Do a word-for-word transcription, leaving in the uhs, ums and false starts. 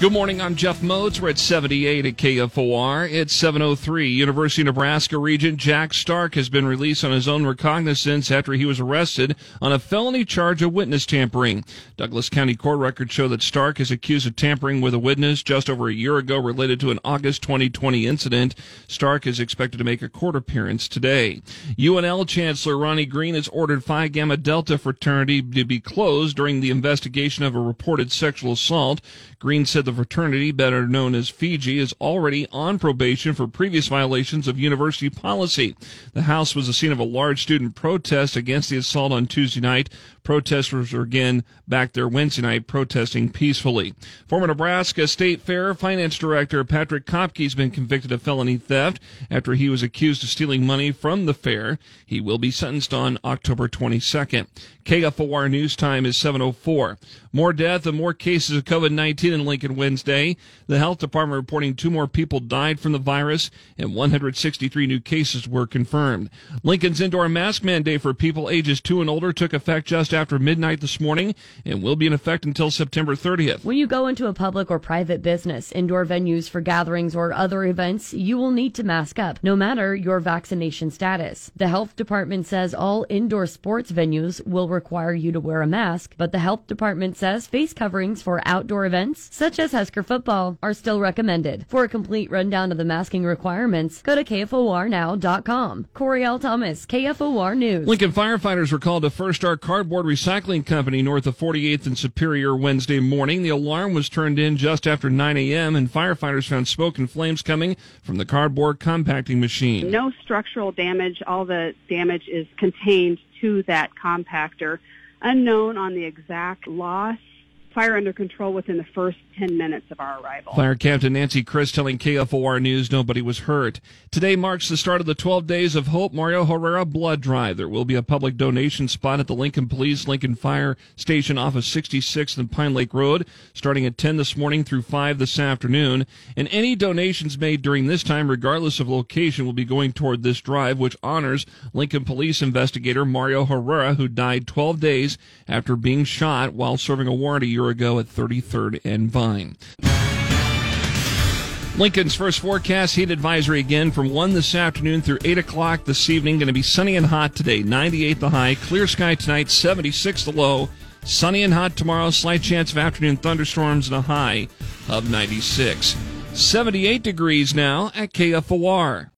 Good morning, I'm Jeff Modes. We're at seventy-eight at K F O R. It's seven oh three. University of Nebraska Regent Jack Stark has been released on his own recognizance after he was arrested on a felony charge of witness tampering. Douglas County court records show that Stark is accused of tampering with a witness just over a year ago related to an August twenty twenty incident. Stark is expected to make a court appearance today. U N L Chancellor Ronnie Green has ordered Phi Gamma Delta fraternity to be closed during the investigation of a reported sexual assault. Green said the fraternity, better known as Fiji, is already on probation for previous violations of university policy. The house was the scene of a large student protest against the assault on Tuesday night. Protesters were again back there Wednesday night protesting peacefully. Former Nebraska State Fair Finance Director Patrick Kopke has been convicted of felony theft after he was accused of stealing money from the fair. He will be sentenced on October twenty-second. K F O R News Time is seven oh four. More death and more cases of COVID nineteen in Lincoln Wednesday. The health department reporting two more people died from the virus and one hundred sixty-three new cases were confirmed. Lincoln's indoor mask mandate for people ages two and older took effect just after midnight this morning and will be in effect until September thirtieth. When you go into a public or private business, indoor venues for gatherings or other events, you will need to mask up, no matter your vaccination status. The health department says all indoor sports venues will require you to wear a mask, but the health department says face coverings for outdoor events, such as Husker football, are still recommended. For a complete rundown of the masking requirements, go to K F O R now dot com. Coryell Thomas, K F O R News. Lincoln firefighters were called to First Star Cardboard Recycling Company north of forty-eighth and Superior Wednesday morning. The alarm was turned in just after nine a m and firefighters found smoke and flames coming from the cardboard compacting machine. No structural damage. All the damage is contained to that compactor. Unknown on the exact loss. Fire under control within the first ten minutes of our arrival. Fire Captain Nancy Chris telling K F O R News nobody was hurt. Today marks the start of the twelve Days of Hope Mario Herrera blood drive. There will be a public donation spot at the Lincoln Police Lincoln Fire Station off of sixty-sixth and Pine Lake Road starting at ten this morning through five this afternoon. And any donations made during this time, regardless of location, will be going toward this drive, which honors Lincoln Police investigator Mario Herrera, who died twelve days after being shot while serving a warrant a year ago at thirty-third and Vine. Lincoln's first forecast heat advisory again from one this afternoon through eight o'clock this evening. Going to be sunny and hot today, ninety-eight the high, clear sky tonight, seventy-six the low, sunny and hot tomorrow, slight chance of afternoon thunderstorms and a high of ninety-six. seventy-eight degrees now at K F O R.